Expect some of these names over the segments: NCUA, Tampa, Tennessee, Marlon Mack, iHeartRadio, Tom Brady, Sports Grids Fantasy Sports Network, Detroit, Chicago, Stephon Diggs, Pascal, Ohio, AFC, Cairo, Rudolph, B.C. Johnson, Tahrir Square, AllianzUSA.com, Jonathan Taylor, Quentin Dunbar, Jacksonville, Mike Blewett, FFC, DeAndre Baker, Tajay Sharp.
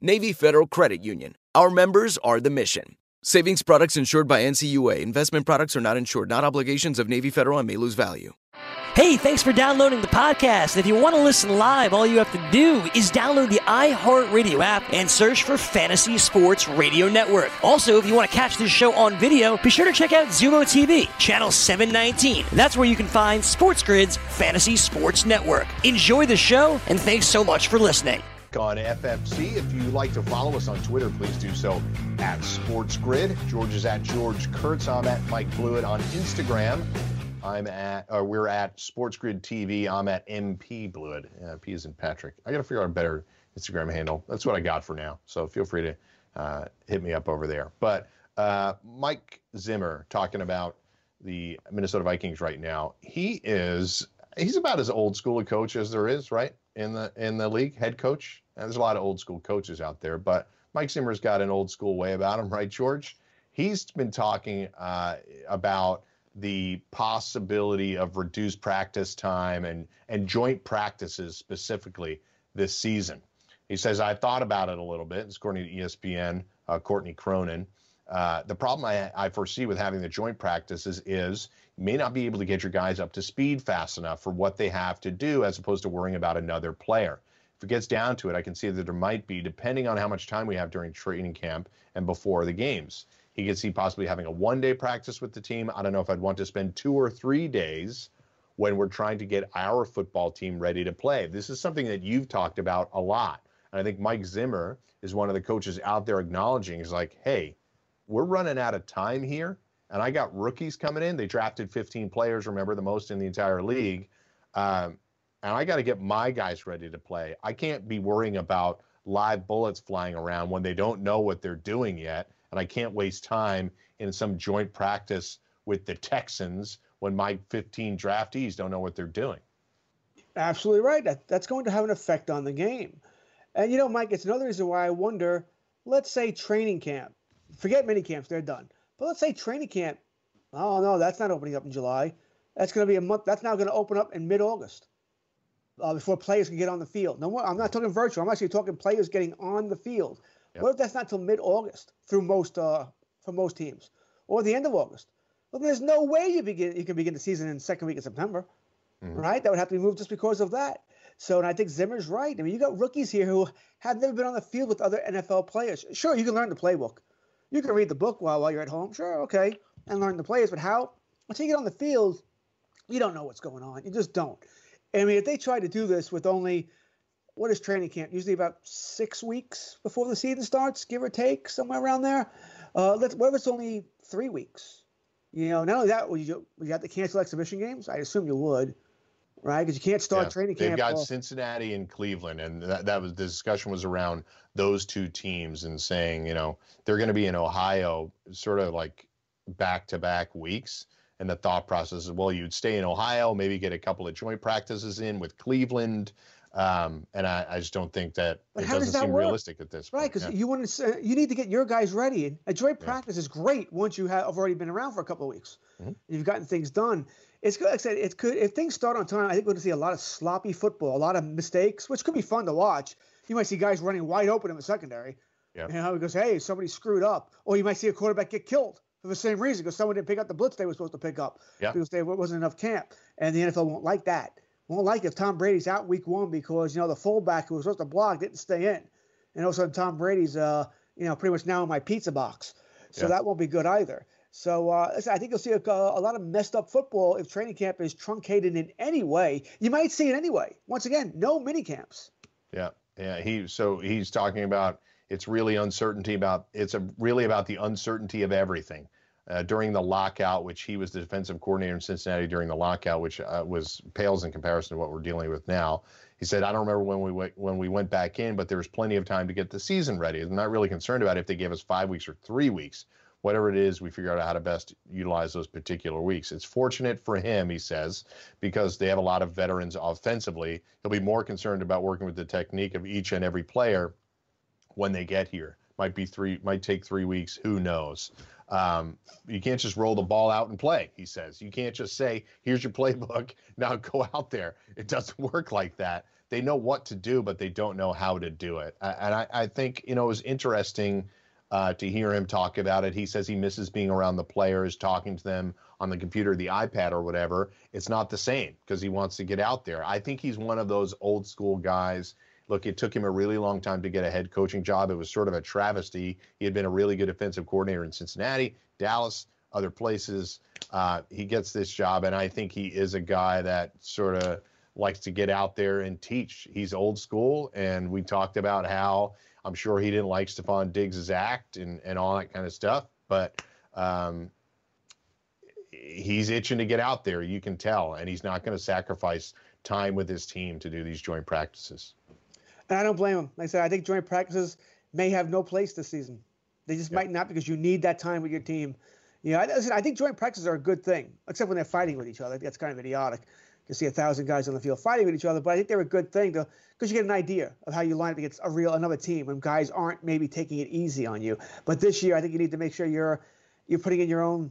Navy Federal Credit Union. Our members are the mission. Savings products insured by NCUA. Investment products are not insured, not obligations of Navy Federal and may lose value. Hey, thanks for downloading the podcast. If you want to listen live, all you have to do is download the iHeartRadio app and search for Fantasy Sports Radio Network. Also, if you want to catch this show on video, be sure to check out Zumo TV, channel 719. That's where you can find Sports Grid's Fantasy Sports Network. Enjoy the show, and thanks so much for listening. On FFC. If you'd like to follow us on Twitter, please do so at SportsGrid. George is at George Kurtz. I'm at Mike Blewett on Instagram. We're at SportsGrid TV. I'm at MP Blewett. P is in Patrick. I got to figure out a better Instagram handle. That's what I got for now. So feel free to hit me up over there. But Mike Zimmer talking about the Minnesota Vikings right now. He's about as old school a coach as there is, right? In the league, head coach. And there's a lot of old school coaches out there, but Mike Zimmer's got an old school way about him, right, George? He's been talking about the possibility of reduced practice time and joint practices specifically this season. He says, I thought about it a little bit. It's according to ESPN, Courtney Cronin. The problem I foresee with having the joint practices is you may not be able to get your guys up to speed fast enough for what they have to do as opposed to worrying about another player. If it gets down to it, I can see that there might be, depending on how much time we have during training camp and before the games. He could see possibly having a one-day practice with the team. I don't know if I'd want to spend 2 or 3 days when we're trying to get our football team ready to play. This is something that you've talked about a lot. And I think Mike Zimmer is one of the coaches out there acknowledging, he's like, hey, we're running out of time here, and I got rookies coming in. They drafted 15 players, remember, the most in the entire league. And I got to get my guys ready to play. I can't be worrying about live bullets flying around when they don't know what they're doing yet, and I can't waste time in some joint practice with the Texans when my 15 draftees don't know what they're doing. Absolutely right. That's going to have an effect on the game. And, you know, Mike, it's another reason why I wonder, let's say training camp. Forget mini camps, they're done. But let's say training camp, oh no, that's not opening up in July. That's going to be a month. That's now going to open up in mid-August before players can get on the field. No more. I'm not talking virtual. I'm actually talking players getting on the field. Yep. What if that's not till mid-August for most teams, or the end of August? Well, there's no way you can begin the season in the second week of September, right? That would have to be moved just because of that. So, and I think Zimmer's right. I mean, you got rookies here who have never been on the field with other NFL players. Sure, you can learn the playbook. You can read the book while you're at home, sure, okay, and learn the plays. But how? Until you get on the field, you don't know what's going on. You just don't. I mean, if they tried to do this with only, what is training camp? Usually about 6 weeks before the season starts, give or take, somewhere around there. What if it's only 3 weeks? You know, not only that, would you have to cancel exhibition games? I assume you would, right? Because you can't start training camp. They've got Cincinnati and Cleveland, and that was the discussion was around those two teams and saying, you know, they're going to be in Ohio sort of like back-to-back weeks. And the thought process is, well, you'd stay in Ohio, maybe get a couple of joint practices in with Cleveland, And I just don't think that it doesn't seem realistic at this point. Right, because you want to say, you need to get your guys ready. And a joint practice is great once you have already been around for a couple of weeks. Mm-hmm. You've gotten things done. It's good. Like I said, it could, if things start on time, I think we're going to see a lot of sloppy football, a lot of mistakes, which could be fun to watch. You might see guys running wide open in the secondary. Yeah. You know, because, hey, somebody screwed up. Or you might see a quarterback get killed for the same reason, because someone didn't pick up the blitz they were supposed to pick up because there wasn't enough camp. And the NFL won't like that. Won't like if Tom Brady's out week one because, you know, the fullback who was supposed to block didn't stay in. And also Tom Brady's, you know, pretty much now in my pizza box. So that won't be good either. So I think you'll see a lot of messed up football if training camp is truncated in any way. You might see it anyway. Once again, no mini camps. Yeah. Yeah. So he's talking about it's really about the uncertainty of everything. During the lockout, which he was the defensive coordinator in Cincinnati during the lockout, which pales in comparison to what we're dealing with now. He said, I don't remember when we went back in, but there was plenty of time to get the season ready. I'm not really concerned about if they gave us 5 weeks or 3 weeks. Whatever it is, we figure out how to best utilize those particular weeks. It's fortunate for him, he says, because they have a lot of veterans offensively. He'll be more concerned about working with the technique of each and every player when they get here. Might take 3 weeks. Who knows? You can't just roll the ball out and play, he says. You can't just say, here's your playbook. Now go out there. It doesn't work like that. They know what to do, but they don't know how to do it. And I think, you know, it was interesting to hear him talk about it. He says he misses being around the players, talking to them on the computer, the iPad or whatever. It's not the same because he wants to get out there. I think he's one of those old school guys. Look, it took him a really long time to get a head coaching job. It was sort of a travesty. He had been a really good defensive coordinator in Cincinnati, Dallas, other places. He gets this job, and I think he is a guy that sort of likes to get out there and teach. He's old school, and we talked about how I'm sure he didn't like Stephon Diggs' act and all that kind of stuff, but he's itching to get out there. You can tell, and he's not going to sacrifice time with his team to do these joint practices. And I don't blame him. Like I said, I think joint practices may have no place this season. They just might not, because you need that time with your team. You know, I think joint practices are a good thing, except when they're fighting with each other. That's kind of idiotic to see 1,000 guys on the field fighting with each other. But I think they're a good thing because you get an idea of how you line up against another team when guys aren't maybe taking it easy on you. But this year, I think you need to make sure you're putting in your own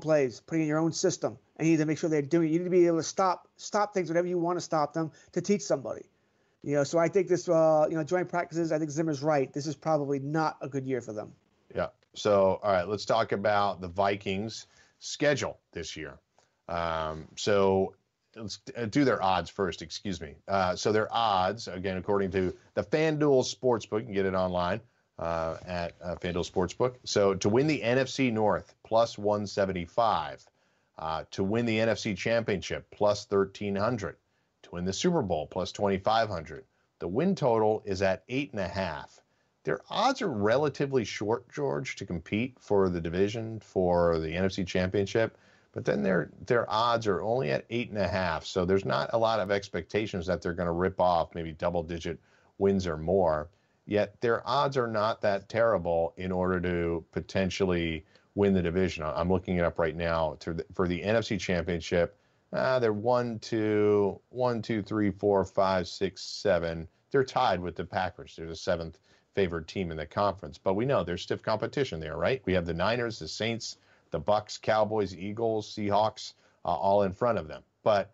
plays, putting in your own system, and you need to make sure they're doing it. You need to be able to stop things whenever you want to stop them to teach somebody. You know, so I think this, you know, joint practices, I think Zimmer's right. This is probably not a good year for them. Yeah. So, all right, let's talk about the Vikings' schedule this year. So let's do their odds first, excuse me. So their odds, again, according to the FanDuel Sportsbook, you can get it online at FanDuel Sportsbook. So to win the NFC North, plus 175. To win the NFC Championship, plus 1,300. To win the Super Bowl, plus 2,500. The win total is at 8.5. Their odds are relatively short, George, to compete for the division, for the NFC Championship. But then their odds are only at 8.5. So there's not a lot of expectations that they're going to rip off maybe double-digit wins or more. Yet their odds are not that terrible in order to potentially win the division. I'm looking it up right now. For the NFC Championship, they're 1, 2, 3, 4, 5, 6, 7. They're tied with the Packers. They're the 7th favored team in the conference. But we know there's stiff competition there, right? We have the Niners, the Saints, the Bucks, Cowboys, Eagles, Seahawks, all in front of them. But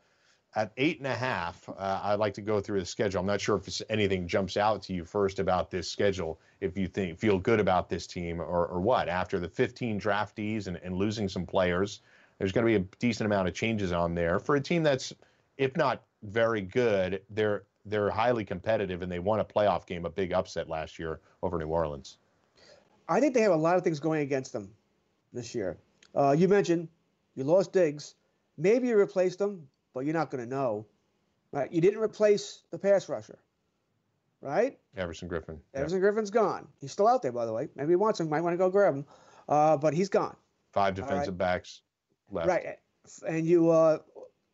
at 8.5, I'd like to go through the schedule. I'm not sure if anything jumps out to you first about this schedule, if you feel good about this team or what. After the 15 draftees and losing some players, there's going to be a decent amount of changes on there for a team that's, if not very good, they're highly competitive, and they won a playoff game, a big upset last year over New Orleans. I think they have a lot of things going against them this year. You mentioned you lost Diggs. Maybe you replaced him, but you're not going to know. Right? You didn't replace the pass rusher, right? Everson Griffin. Griffin's gone. He's still out there, by the way. Maybe he wants him. Might want to go grab him, but he's gone. 5 defensive backs. Left. Right, and you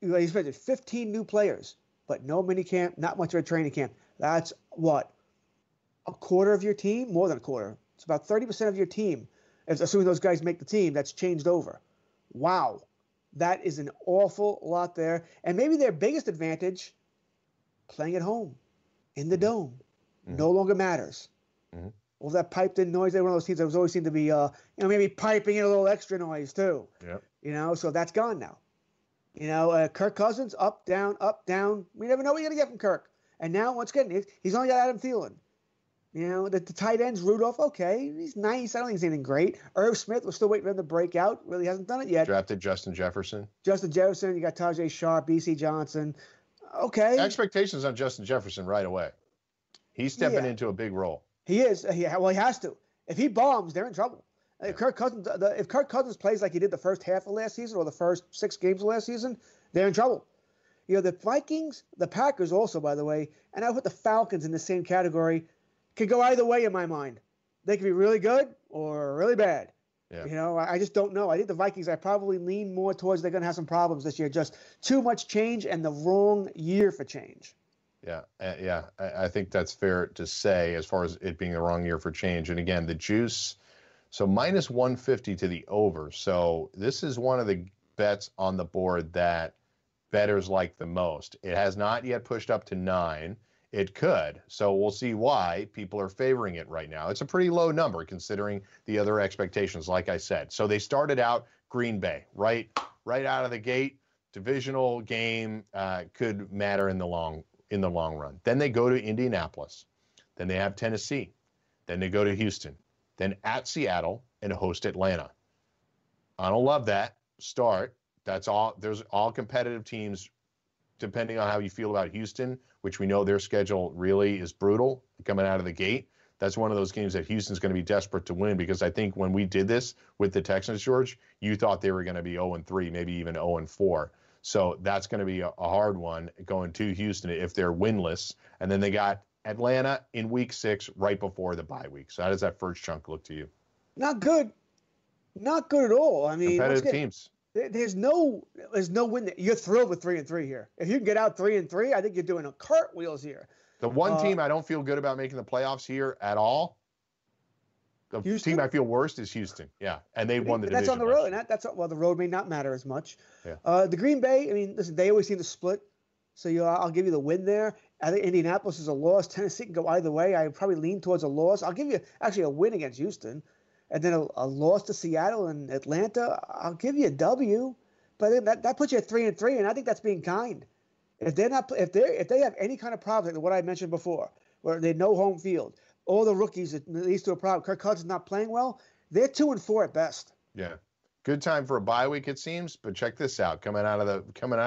expected 15 new players, but no mini camp, not much of a training camp. That's what, a quarter of your team? More than a quarter. It's about 30% of your team, assuming those guys make the team, that's changed over. Wow, that is an awful lot there. And maybe their biggest advantage, playing at home. in the dome no longer matters. All that piped-in noise, they're one of those teams that was always seemed to be, maybe piping in a little extra noise too. Yep. So that's gone now. Kirk Cousins, up, down, up, down. We never know what you're going to get from Kirk. And now, once again, he's only got Adam Thielen. The tight ends, Rudolph, okay. He's nice. I don't think he's anything great. Irv Smith, we're still waiting for him to break out. Really hasn't done it yet. Drafted Justin Jefferson. You got Tajay Sharp, B.C. Johnson. Okay. Expectations on Justin Jefferson right away. He's stepping into a big role. He is. He has to. If he bombs, they're in trouble. Yeah. If Kirk Cousins plays like he did the first half of last season or the first 6 games of last season, they're in trouble. The Vikings, the Packers also, by the way, and I put the Falcons in the same category, could go either way in my mind. They could be really good or really bad. Yeah. I just don't know. I think the Vikings, I probably lean more towards they're going to have some problems this year. Just too much change and the wrong year for change. Yeah, I think that's fair to say as far as it being the wrong year for change. And again, the juice, so minus 150 to the over. So this is one of the bets on the board that bettors like the most. It has not yet pushed up to 9. It could. So we'll see why people are favoring it right now. It's a pretty low number considering the other expectations, like I said. So they started out Green Bay, right out of the gate. Divisional game could matter in the long run. Then they go to Indianapolis. Then they have Tennessee. Then they go to Houston. Then at Seattle and host Atlanta. I don't love that start. That's all. There's all competitive teams, depending on how you feel about Houston, which we know their schedule really is brutal coming out of the gate. That's one of those games that Houston's going to be desperate to win, because I think when we did this with the Texans, George, you thought they were going to be 0-3, maybe even 0-4. So that's going to be a hard one going to Houston if they're winless. And then they got Atlanta in week 6 right before the bye week. So how does that first chunk look to you? Not good. Not good at all. I mean, competitive teams. There's no win there. You're thrilled with 3-3 here. If you can get out 3-3, I think you're doing a cartwheels here. The one team I don't feel good about making the playoffs here at all. The Houston? Team I feel worst is Houston. Yeah, and they won the division. That's on the road, and the road may not matter as much. Yeah. The Green Bay, they always seem to split, so I'll give you the win there. I think Indianapolis is a loss. Tennessee can go either way. I probably lean towards a loss. I'll give you actually a win against Houston, and then a loss to Seattle and Atlanta. I'll give you a W, but then that puts you at 3-3, and I think that's being kind. If they have any kind of problem, like what I mentioned before, where they no home field. All the rookies, it leads to a problem. Kirk Cousins not playing well. They're 2-4 at best. Yeah, good time for a bye week, it seems. But check this out: coming out of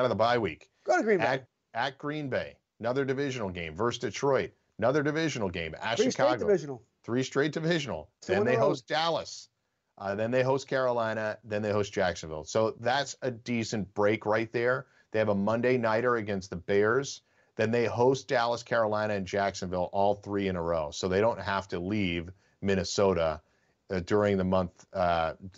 the bye week, go to Green Bay. At Green Bay, another divisional game versus Detroit. Another divisional game at Chicago. Three straight divisional. Then they host Dallas. Then they host Carolina. Then they host Jacksonville. So that's a decent break right there. They have a Monday nighter against the Bears. Then they host Dallas, Carolina, and Jacksonville, all 3 in a row. So they don't have to leave Minnesota during the month,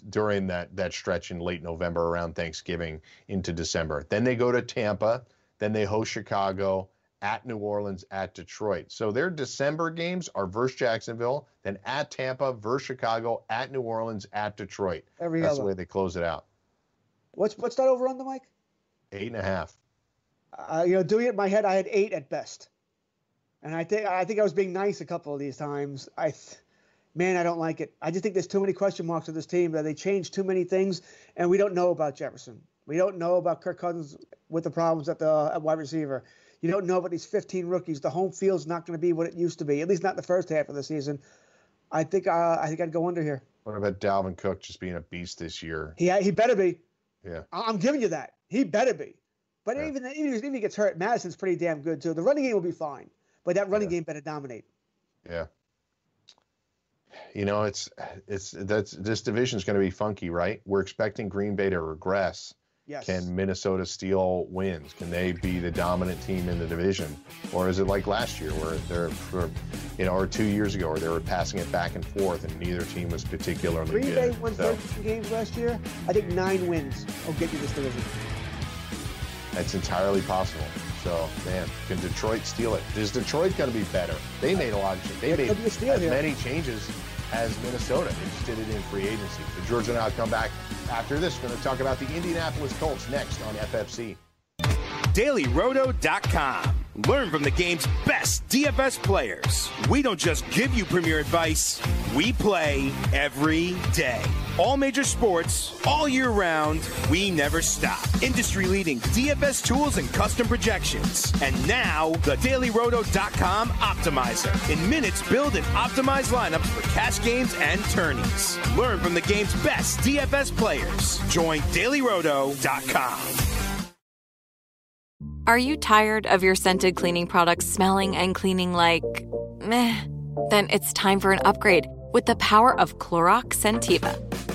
during that stretch in late November around Thanksgiving into December. Then they go to Tampa. Then they host Chicago, at New Orleans, at Detroit. So their December games are versus Jacksonville, then at Tampa, versus Chicago, at New Orleans, at Detroit. That's the way they close it out. What's that over on the mic? 8.5. Doing it in my head, I had 8 at best, and I think I was being nice a couple of these times. I don't like it. I just think there's too many question marks with this team, that they change too many things, and we don't know about Jefferson. We don't know about Kirk Cousins with the problems at the wide receiver. You don't know about these 15 rookies. The home field's not going to be what it used to be, at least not the first half of the season. I think I'd go under here. What about Dalvin Cook just being a beast this year? He better be. Yeah, I'm giving you that. He better be. But even if he gets hurt, Madison's pretty damn good, too. The running game will be fine, but that running game better dominate. Yeah. This division's going to be funky, right? We're expecting Green Bay to regress. Yes. Can Minnesota steal wins? Can they be the dominant team in the division? Or is it like last year where or 2 years ago where they were passing it back and forth and neither team was particularly good? Green Bay won 13 games last year. I think 9 wins will get you this division. That's entirely possible. So, man, can Detroit steal it? Is Detroit going to be better? They made a lot of changes. They made as many changes as Minnesota. They just did it in free agency. So George and I will come back after this. We're going to talk about the Indianapolis Colts next on FFC. DailyRoto.com. Learn from the game's best DFS players. We don't just give you premier advice, we play every day. All major sports, all year round, we never stop. Industry-leading DFS tools and custom projections. And now, the DailyRoto.com Optimizer. In minutes, build and optimize lineups for cash games and tourneys. Learn from the game's best DFS players. Join DailyRoto.com. Are you tired of your scented cleaning products smelling and cleaning like meh? Then it's time for an upgrade with the power of Clorox Scentiva.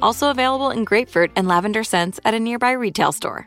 Also available in grapefruit and lavender scents at a nearby retail store.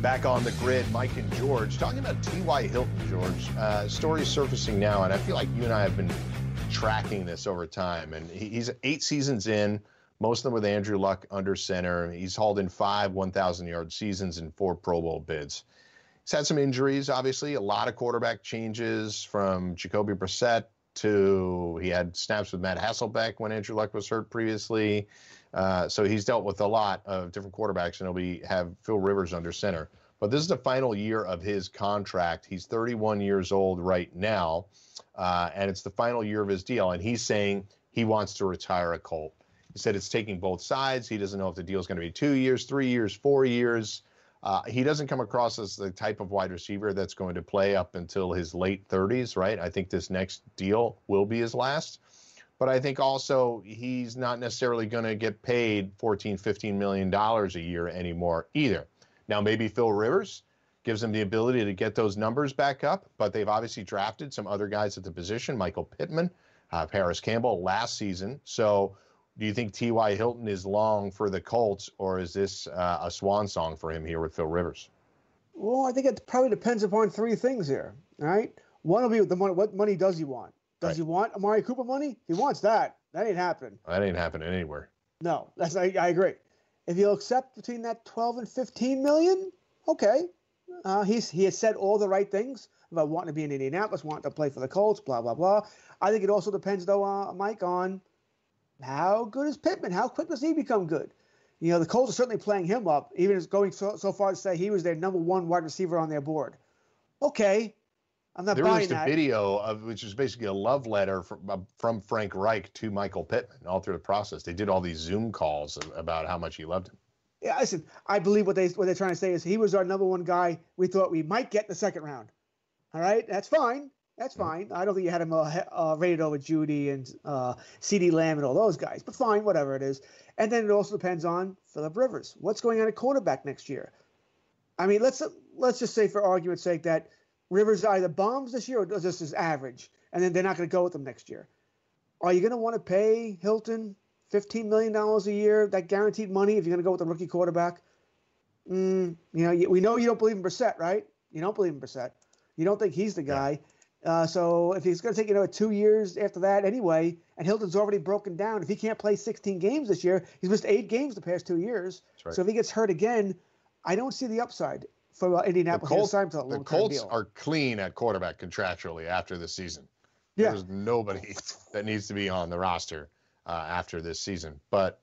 Back on the grid, Mike and George, talking about T.Y. Hilton, George. Stories surfacing now, and I feel like you and I have been tracking this over time. And he's 8 seasons in, most of them with Andrew Luck under center. He's hauled in 5 1,000-yard seasons and 4 Pro Bowl bids. He's had some injuries, obviously, a lot of quarterback changes from Jacoby Brissett to he had snaps with Matt Hasselbeck when Andrew Luck was hurt previously. So he's dealt with a lot of different quarterbacks, and he'll have Phil Rivers under center. But this is the final year of his contract. He's 31 years old right now, and it's the final year of his deal. And he's saying he wants to retire a Colt. He said it's taking both sides. He doesn't know if the deal is going to be 2 years, 3 years, 4 years. He doesn't come across as the type of wide receiver that's going to play up until his late 30s, right? I think this next deal will be his last. But I think also he's not necessarily going to get paid $14, $15 million a year anymore either. Now, maybe Phil Rivers gives him the ability to get those numbers back up, but they've obviously drafted some other guys at the position, Michael Pittman, Paris Campbell last season. So do you think T.Y. Hilton is long for the Colts, or is this a swan song for him here with Phil Rivers? Well, I think it probably depends upon 3 things here, right? One will be the money. What money does he want? Does he want Amari Cooper money? He wants that. That ain't happening. That ain't happening anywhere. No, that's I agree. If he'll accept between that 12 and 15 million, okay. He has said all the right things about wanting to be in Indianapolis, wanting to play for the Colts, blah, blah, blah. I think it also depends, though, Mike, on how good is Pittman? How quick does he become good? You know, the Colts are certainly playing him up, even as going so far to say he was their number 1 wide receiver on their board. Okay. There was a video of which is basically a love letter from Frank Reich to Michael Pittman all through the process. They did all these Zoom calls about how much he loved him. Yeah, listen, I believe what they're trying to say is he was our number 1 guy we thought we might get in the second round. All right, that's fine. That's fine. I don't think you had him rated over Judy and CeeDee Lamb and all those guys, but fine, whatever it is. And then it also depends on Philip Rivers. What's going on at quarterback next year? I mean, let's just say for argument's sake that Rivers either bombs this year or does this as average, and then they're not going to go with him next year. Are you going to want to pay Hilton $15 million a year, that guaranteed money, if you're going to go with a rookie quarterback? We know you don't believe in Brissett, right? You don't believe in Brissett. You don't think he's the guy. So if he's going to take 2 years after that anyway, and Hilton's already broken down, if he can't play 16 games this year, he's missed 8 games the past 2 years. That's right. So if he gets hurt again, I don't see the upside for Indianapolis. The Colts are clean at quarterback contractually after this season. Yeah. There's nobody that needs to be on the roster after this season. But,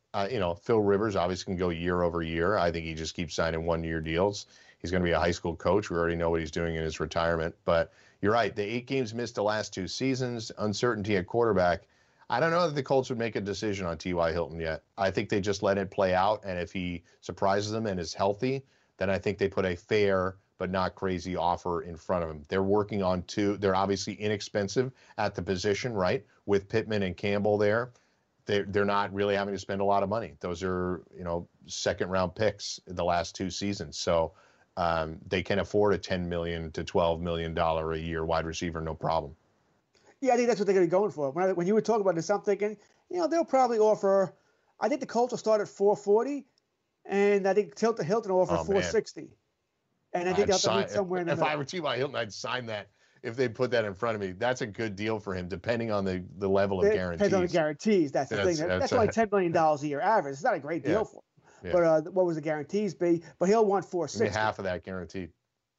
Phil Rivers obviously can go year over year. I think he just keeps signing one-year deals. He's going to be a high school coach. We already know what he's doing in his retirement. But you're right. The 8 games missed the last 2 seasons, uncertainty at quarterback. I don't know that the Colts would make a decision on T.Y. Hilton yet. I think they just let it play out. And if he surprises them and is healthy, then I think they put a fair but not crazy offer in front of him. They're working on 2. They're obviously inexpensive at the position, right, with Pittman and Campbell there. They're not really having to spend a lot of money. Those are, second-round picks in the last 2 seasons. So they can afford a $10 million to $12 million a year wide receiver, no problem. Yeah, I think that's what they're going to be going for. When you were talking about this, I'm thinking, they'll probably offer – I think the Colts will start at $440, and I think Hilton will offer $460. And I think they'll meet somewhere in the middle. If I were T.Y. Hilton, I'd sign that. If they put that in front of me, that's a good deal for him, depending on the level of guarantees. Depends on the guarantees. That's the thing. That's only $10 million a year average. It's not a great deal for him. Yeah. But what would the guarantees be? But he'll want $460. Half of that guaranteed.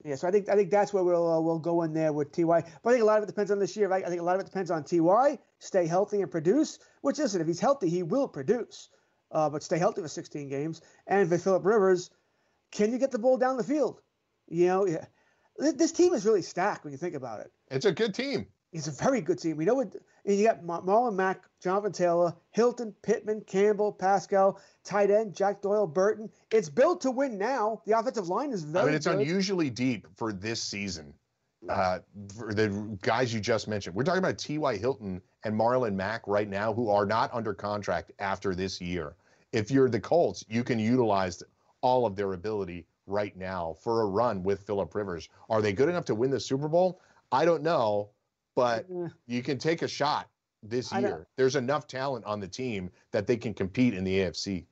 Yeah, so I think that's where we'll go in there with T.Y. But I think a lot of it depends on this year. I think a lot of it depends on T.Y. Stay healthy and produce, which, listen, if he's healthy, he will produce. But stay healthy for 16 games. And for Philip Rivers, can you get the ball down the field? This team is really stacked when you think about it. It's a good team. It's a very good team. We know what you got: Marlon Mack, Jonathan Taylor, Hilton, Pittman, Campbell, Pascal, tight end Jack Doyle, Burton. It's built to win now. The offensive line is very good. It's unusually deep for this season. For the guys you just mentioned, we're talking about T.Y. Hilton and Marlon Mack right now, who are not under contract after this year. If you're the Colts, you can utilize all of their ability right now for a run with Philip Rivers. Are they good enough to win the Super Bowl? I don't know, but you can take a shot this year. There's enough talent on the team that they can compete in the AFC.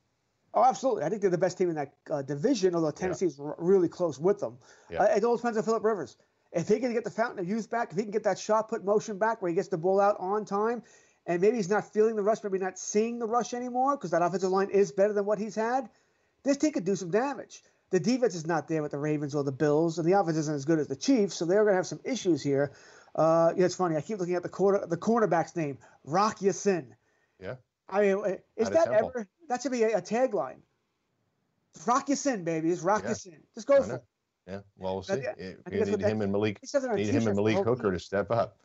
Oh, absolutely. I think they're the best team in that division, although Tennessee's really close with them. Yeah. It all depends on Philip Rivers. If he can get the fountain of youth back, if he can get that shot put motion back where he gets the ball out on time, and maybe he's not feeling the rush, maybe not seeing the rush anymore because that offensive line is better than what he's had, this team could do some damage. The defense is not there with the Ravens or the Bills, and the offense isn't as good as the Chiefs, so they're going to have some issues here. It's funny. I keep looking at the cornerback's name, Rock Ya Sin. Yeah. I mean, is that ever – that should be a tagline. Rock Ya Sin, baby. It's Rock Ya Sin. Just go for it. Yeah, well, we'll see. You need him and Malik Hooker to step up.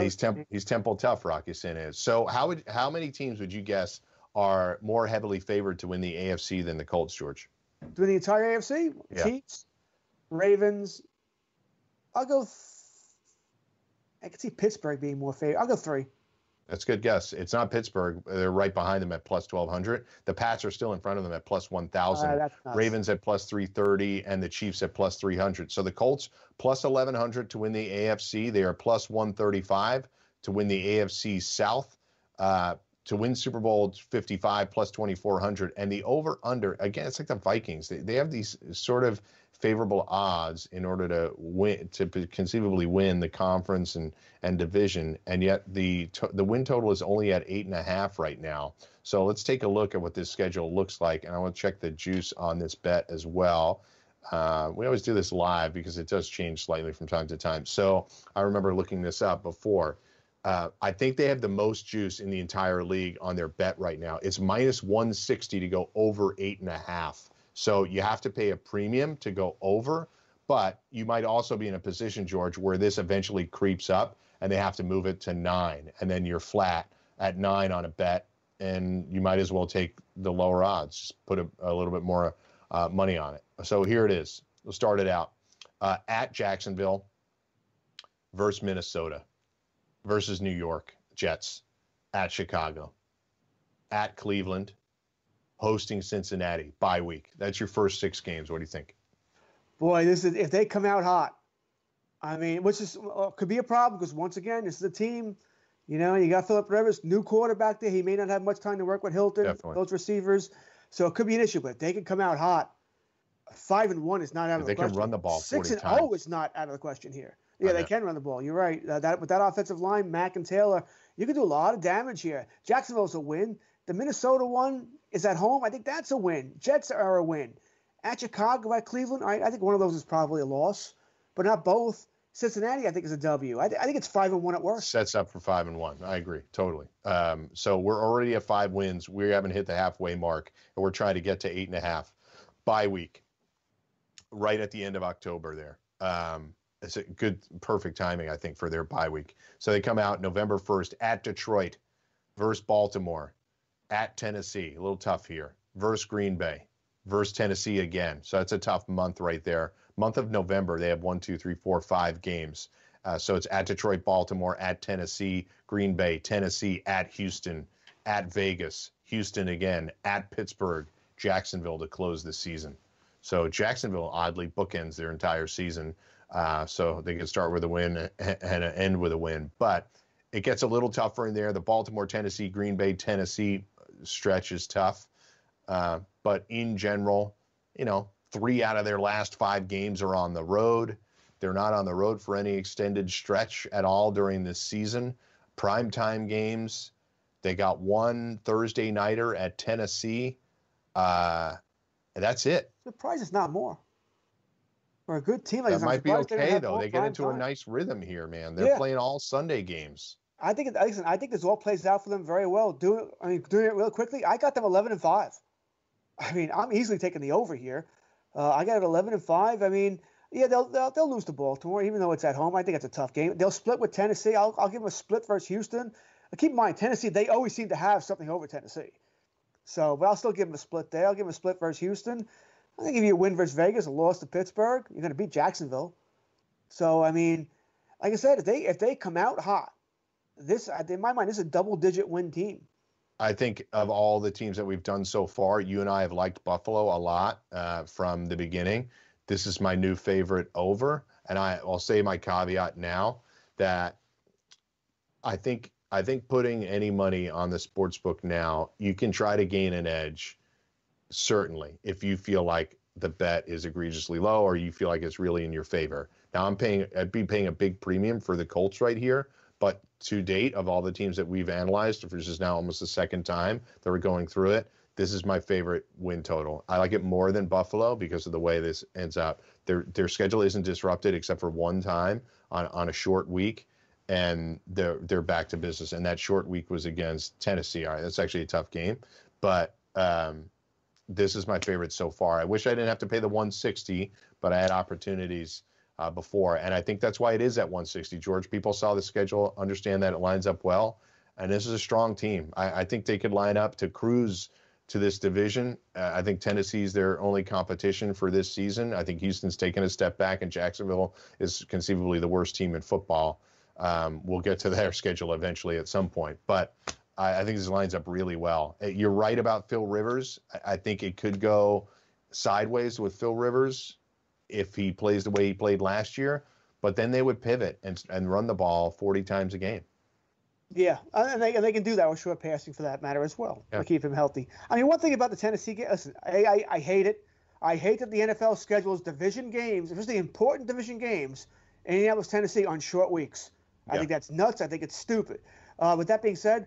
He's Temple tough, Rock Ya Sin is. So how many teams would you guess are more heavily favored to win the AFC than the Colts, George? To win the entire AFC? Yeah. Chiefs, Ravens. I'll go. I can see Pittsburgh being more favored. I'll go 3. That's a good guess. It's not Pittsburgh. They're right behind them at plus 1,200. The Pats are still in front of them at plus 1,000. Ravens at plus 330 and the Chiefs at plus 300. So the Colts plus 1,100 to win the AFC. They are plus 135 to win the AFC South. To win Super Bowl 55 plus 2,400. And the over-under, again, it's like the Vikings. They have these sort of favorable odds in order to win, to conceivably win the conference and division. And yet the win total is only at 8.5 right now. So let's take a look at what this schedule looks like. And I want to check the juice on this bet as well. We always do this live because it does change slightly from time to time. So I remember looking this up before. I think they have the most juice in the entire league on their bet right now. It's minus 160 to go over 8.5. So you have to pay a premium to go over, but you might also be in a position, George, where this eventually creeps up and they have to move it to 9. And then you're flat at 9 on a bet, and you might as well take the lower odds. Just put a little bit more money on it. So here it is. We'll start it out. At Jacksonville. versus Minnesota, versus New York Jets, at Chicago, at Cleveland, hosting Cincinnati, bye week. That's your first six games. What do you think? Boy, this is, if they come out hot, I mean, which is could be a problem because, once again, this is a team, you know, you got Phil Rivers, new quarterback there. He may not have much time to work with Hilton, those receivers. So it could be an issue, but if they can come out hot, 5-1 is not out of the question. They can run the ball 40 times. 6-0 is not out of the question here. Yeah, they can run the ball. You're right. With that offensive line, Mack and Taylor, you can do a lot of damage here. Jacksonville's a win. The Minnesota one is at home. I think that's a win. Jets are a win. At Chicago, at Cleveland, I think one of those is probably a loss, but not both. Cincinnati, I think, is a W. I think it's 5-1 at worst. Sets up for 5-1. I agree totally. So we're already at 5 wins. We haven't hit the halfway mark, and we're trying to get to 8.5 bye week, right at the end of October. There, it's a good, perfect timing, I think, for their bye week. So they come out November 1st at Detroit, versus Baltimore, at Tennessee. A little tough here. Versus Green Bay, versus Tennessee again. So that's a tough month right there. Month of November, they have 5 games. So it's at Detroit, Baltimore, at Tennessee, Green Bay, Tennessee, at Houston, at Vegas, Houston again, at Pittsburgh, Jacksonville to close the season. So Jacksonville, oddly, bookends their entire season. So they can start with a win and end with a win. But it gets a little tougher in there. The Baltimore, Tennessee, Green Bay, Tennessee stretch is tough. But in general, you know, 3 out of their last 5 games are on the road. They're not on the road for any extended stretch at all during this season. Primetime games. They got 1 Thursday nighter at Tennessee. And that's it. Surprise it's not more. For a good team like this, that might be okay, though. They get into a nice rhythm here, man. They're playing all Sunday games. I think this all plays out for them very well. Doing it real quickly, I got them 11-5. I mean, I'm easily taking the over here. I got it 11-5. I mean, yeah, they'll lose to Baltimore, even though it's at home. I think it's a tough game. They'll split with Tennessee. I'll give them a split versus Houston. Keep in mind, Tennessee, they always seem to have something over Tennessee. So, but I'll still give them a split there. I'll give them a split versus Houston. I think if you win versus Vegas, a loss to Pittsburgh, you're going to beat Jacksonville. So, I mean, like I said, if they come out hot, this, in my mind, this is a double-digit win team. I think of all the teams that we've done so far, you and I have liked Buffalo a lot from the beginning. This is my new favorite over, and I'll say my caveat now that I think putting any money on the sportsbook now, you can try to gain an edge, certainly, if you feel like the bet is egregiously low or you feel like it's really in your favor. Now, I'd be paying a big premium for the Colts right here. But to date, of all the teams that we've analyzed, which is now almost the second time that we're going through it, this is my favorite win total. I like it more than Buffalo because of the way this ends up. Their schedule isn't disrupted except for one time on a short week, and they're back to business. And that short week was against Tennessee. All right, that's actually a tough game. But this is my favorite so far. I wish I didn't have to pay the 160, but I had opportunities before. And I think that's why it is at 160, George. People saw the schedule, understand that it lines up well. And this is a strong team. I think they could line up to cruise to this division. I think Tennessee's their only competition for this season. I think Houston's taken a step back, and Jacksonville is conceivably the worst team in football. We'll get to their schedule eventually at some point. But I think this lines up really well. You're right about Phil Rivers. I think it could go sideways with Phil Rivers if he plays the way he played last year, but then they would pivot and run the ball 40 times a game. Yeah, and they can do that with short passing for that matter as well, to keep him healthy. I mean, one thing about the Tennessee game, listen, I hate it. I hate that the NFL schedules division games, especially important division games, in Indianapolis, Tennessee, on short weeks. I think that's nuts. I think it's stupid. With that being said,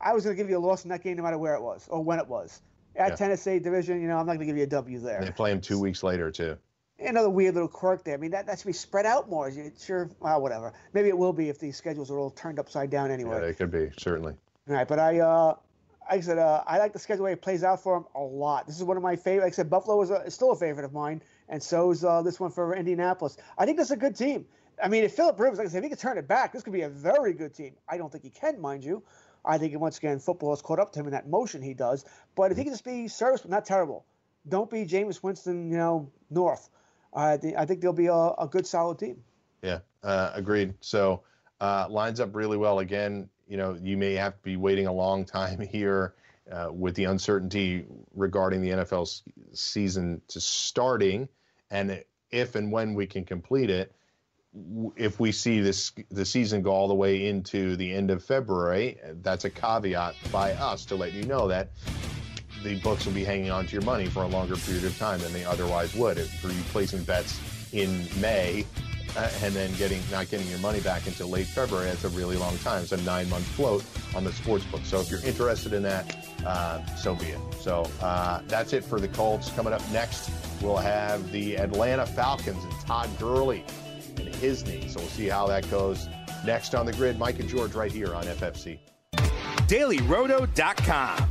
I was going to give you a loss in that game no matter where it was or when it was. At Tennessee division, you know, I'm not going to give you a W there. And they play him 2 weeks later, too. Another weird little quirk there. I mean, that should be spread out more. Sure, well, whatever. Maybe it will be if these schedules are all turned upside down anyway. Yeah, they could be, certainly. All right, but I like the schedule way it plays out for them a lot. This is one of my favorite. Like I said, Buffalo is still a favorite of mine, and so is this one for Indianapolis. I think this is a good team. I mean, if Philip Rivers, like I said, if he could turn it back, this could be a very good team. I don't think he can, mind you. I think, once again, football has caught up to him in that motion he does. But if he can just be serviceable, not terrible. Don't be Jameis Winston, you know, North. I think they'll be a good, solid team. Yeah, agreed. So lines up really well. Again, you know, you may have to be waiting a long time here with the uncertainty regarding the NFL season to starting, and if and when we can complete it. If we see the season go all the way into the end of February, that's a caveat by us to let you know that the books will be hanging on to your money for a longer period of time than they otherwise would. If you're placing bets in May and then not getting your money back until late February, that's a really long time. It's a 9-month float on the sports book. So if you're interested in that, so be it. So that's it for the Colts. Coming up next, we'll have the Atlanta Falcons and Todd Gurley and his knee. So we'll see how that goes. Next on The Grid, Mike and George right here on FFC. DailyRoto.com.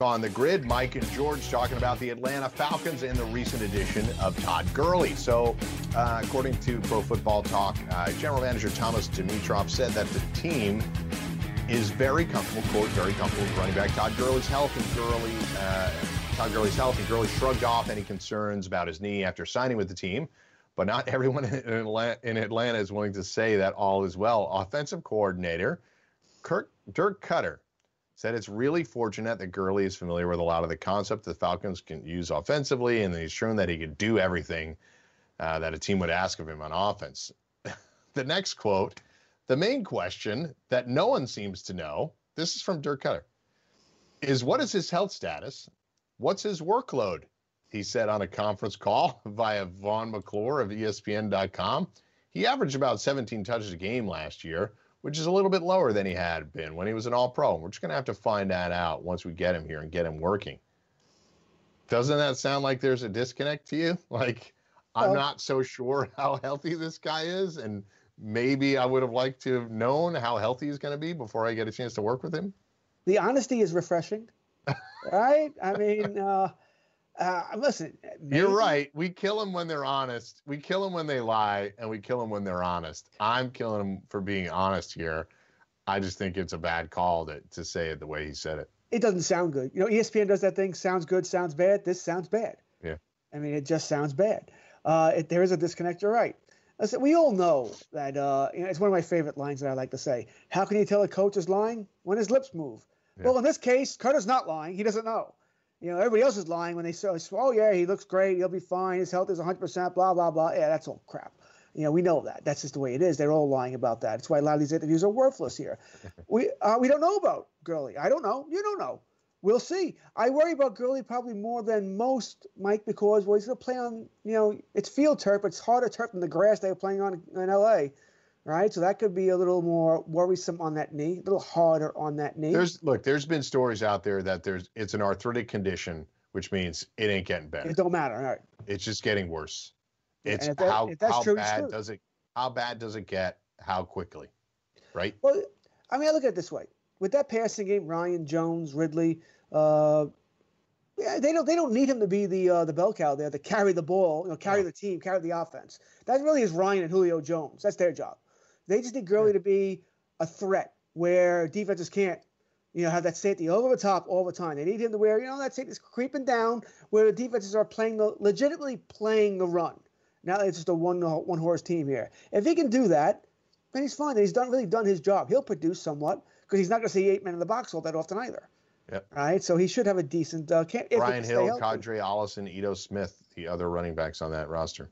On The Grid, Mike and George talking about the Atlanta Falcons and the recent addition of Todd Gurley. So, according to Pro Football Talk, General Manager Thomas Dimitroff said that the team is very comfortable, quote, very comfortable with running back Todd Gurley's health, and Gurley shrugged off any concerns about his knee after signing with the team. But not everyone in Atlanta is willing to say that all is well. Offensive coordinator Dirk Cutter said it's really fortunate that Gurley is familiar with a lot of the concepts the Falcons can use offensively, and he's shown that he could do everything that a team would ask of him on offense. The next quote, the main question that no one seems to know, this is from Dirk Cutter, is what is his health status? What's his workload? He said on a conference call via Vaughn McClure of ESPN.com. He averaged about 17 touches a game last year, which is a little bit lower than he had been when he was an All-Pro. We're just going to have to find that out once we get him here and get him working. Doesn't that sound like there's a disconnect to you? Like, I'm not so sure how healthy this guy is, and maybe I would have liked to have known how healthy he's going to be before I get a chance to work with him. The honesty is refreshing, right? I mean, listen. Maybe. You're right. We kill them when they're honest. We kill them when they lie, and we kill them when they're honest. I'm killing them for being honest here. I just think it's a bad call to say it the way he said it. It doesn't sound good. You know, ESPN does that thing, sounds good, sounds bad. This sounds bad. Yeah. I mean, it just sounds bad. There is a disconnect. You're right. Listen, we all know that it's one of my favorite lines that I like to say. How can you tell a coach is lying? When his lips move. Yeah. Well, in this case, Carter's not lying. He doesn't know. You know, everybody else is lying when they say, oh, yeah, he looks great. He'll be fine. His health is 100%, blah, blah, blah. Yeah, that's all crap. You know, we know that. That's just the way it is. They're all lying about that. That's why a lot of these interviews are worthless here. We don't know about Gurley. I don't know. You don't know. We'll see. I worry about Gurley probably more than most, Mike, because he's going to play on, it's field turf. It's harder turf than the grass they were playing on in L.A., right? So that could be a little more worrisome on that knee, a little harder on that knee. There's been stories out there that it's an arthritic condition, which means it ain't getting better. It don't matter. All right. It's just getting worse. It's how bad does it get, how quickly, right? Well, I mean, I look at it this way. With that passing game, Ryan, Jones, Ridley, they don't need him to be the bell cow there to carry the ball, carry the team, carry the offense. That really is Ryan and Julio Jones. That's their job. They just need Gurley to be a threat where defenses can't, have that safety over the top all the time. They need him to where, that safety's creeping down where the defenses are legitimately playing the run. Now it's just a one-horse team here. If he can do that, then he's fine. He's really done his job. He'll produce somewhat because he's not going to see 8 men in the box all that often either. Yep. Right? So he should have a decent camp. Brian Hill, Kadre Allison, Ito Smith, the other running backs on that roster.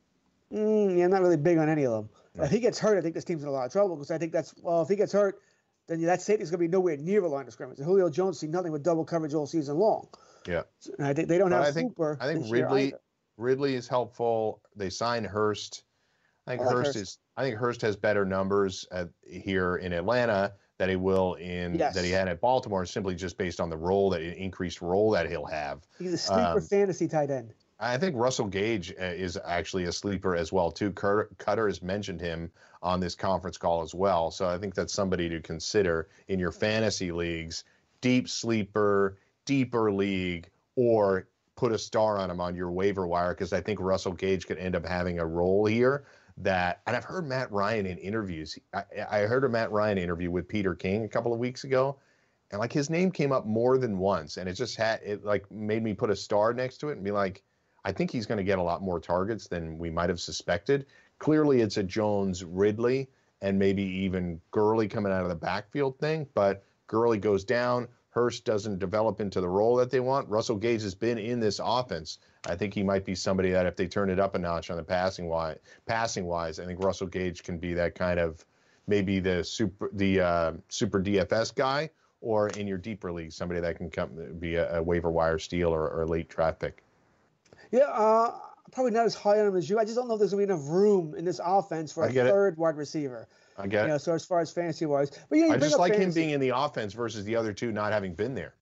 I'm not really big on any of them. No. If he gets hurt, I think this team's in a lot of trouble because I think if he gets hurt, then that safety's going to be nowhere near the line of scrimmage. And Julio Jones seen nothing with double coverage all season long. Yeah. And I think they don't have Cooper. I think Ridley is helpful. They signed Hurst. I think Hurst has better numbers here in Atlanta than he will that he had at Baltimore, simply just based on the role that he'll have. He's a sleeper fantasy tight end. I think Russell Gage is actually a sleeper as well too. Cutter has mentioned him on this conference call as well, so I think that's somebody to consider in your fantasy leagues, deep sleeper, deeper league, or put a star on him on your waiver wire because I think Russell Gage could end up having a role here. And I've heard Matt Ryan in interviews. I heard a Matt Ryan interview with Peter King a couple of weeks ago, and his name came up more than once, and it just made me put a star next to it and be like, I think he's going to get a lot more targets than we might have suspected. Clearly, it's a Jones, Ridley, and maybe even Gurley coming out of the backfield thing, but Gurley goes down. Hurst doesn't develop into the role that they want. Russell Gage has been in this offense. I think he might be somebody that if they turn it up a notch on the passing wise, I think Russell Gage can be that kind of maybe the super DFS guy, or in your deeper league, somebody that can come be a waiver wire steal or a late draft pick. Yeah, probably not as high on him as you. I just don't know if there's going to be enough room in this offense for a third wide receiver. I get it. So as far as fantasy wise, but I just like fantasy. Him being in the offense versus the other two not having been there.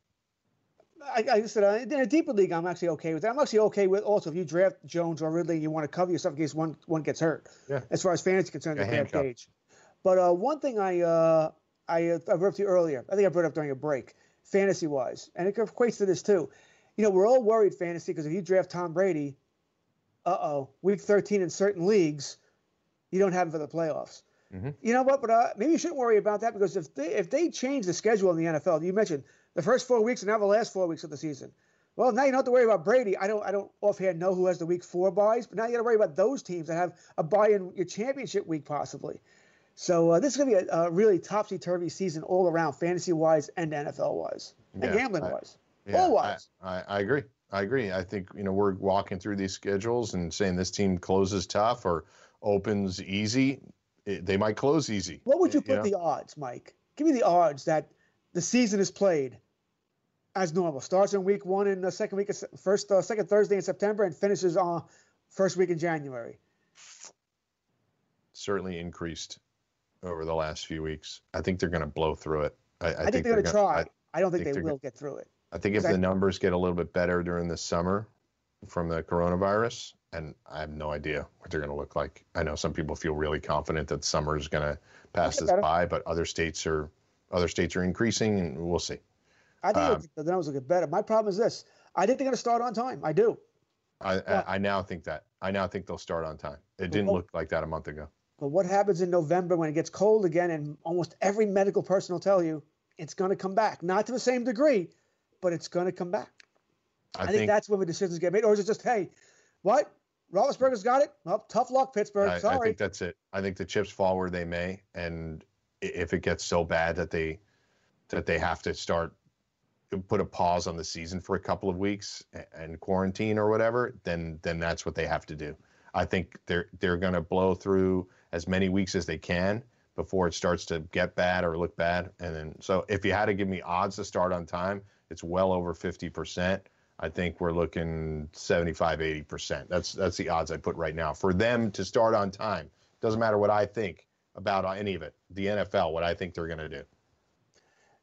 I said in a deeper league, I'm actually okay with that. I'm actually okay with also if you draft Jones or Ridley, you want to cover yourself in case one gets hurt. Yeah. As far as fantasy is concerned, Gage. But one thing I brought up to you earlier, I think I brought it up during a break, fantasy wise, and it equates to this too. We're all worried fantasy because if you draft Tom Brady, week 13 in certain leagues, you don't have him for the playoffs. Mm-hmm. You know what? But maybe you shouldn't worry about that because if they change the schedule in the NFL, you mentioned the first 4 weeks and now the last 4 weeks of the season. Well, now you don't have to worry about Brady. I don't offhand know who has the week 4 buys, but now you got to worry about those teams that have a buy in your championship week possibly. So this is going to be a really topsy turvy season all around, fantasy wise and NFL wise, and gambling wise, all wise. I agree. I think we're walking through these schedules and saying this team closes tough or opens easy. They might close easy. What would you put the odds, Mike? Give me the odds that the season is played as normal. Starts in week 1 and the second week, second Thursday in September, and finishes on first week in January. Certainly increased over the last few weeks. I think they're going to blow through it. I think they're going to try. I don't think they will get through it. I think if the numbers get a little bit better during the summer from the coronavirus. And I have no idea what they're going to look like. I know some people feel really confident that summer is going to pass this by, but other states are increasing, and we'll see. I think the numbers will get better. My problem is this: I think they're going to start on time. I do. I now think they'll start on time. It didn't look like that a month ago. But what happens in November when it gets cold again, and almost every medical person will tell you it's going to come back? Not to the same degree, but it's going to come back. I think that's where the decisions get made. Or is it just, hey, what? Roethlisberger's got it? Well, tough luck, Pittsburgh. Sorry. I think that's it. I think the chips fall where they may. And if it gets so bad that they have to start put a pause on the season for a couple of weeks and quarantine or whatever, then that's what they have to do. I think they're going to blow through as many weeks as they can before it starts to get bad or look bad. And then, so if you had to give me odds to start on time, it's well over 50%. I think we're looking 75, 80%. That's the odds I put right now for them to start on time. Doesn't matter what I think about any of it. The NFL, what I think they're going to do.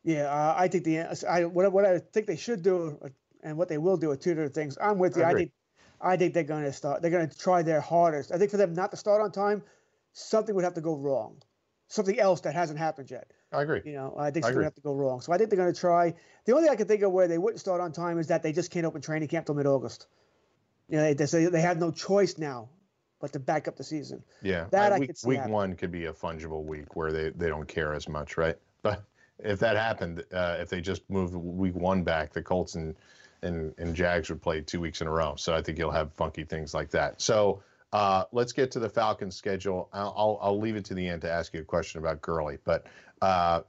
Yeah, what I think they should do and what they will do are two different things. I'm with you. I think they're going to start. They're going to try their hardest. I think for them not to start on time, something would have to go wrong, something else that hasn't happened yet. I agree. You know, I think something would have to go wrong. So I think they're going to try. The only thing I can think of where they wouldn't start on time is that they just can't open training camp till mid-August. You know, they have no choice now but to back up the season. Yeah, that I could see. Week one could be a fungible week where they don't care as much, right? But if that happened, if they just moved week one back, the Colts and Jags would play 2 weeks in a row. So I think you'll have funky things like that. So let's get to the Falcons' schedule. I'll leave it to the end to ask you a question about Gurley. But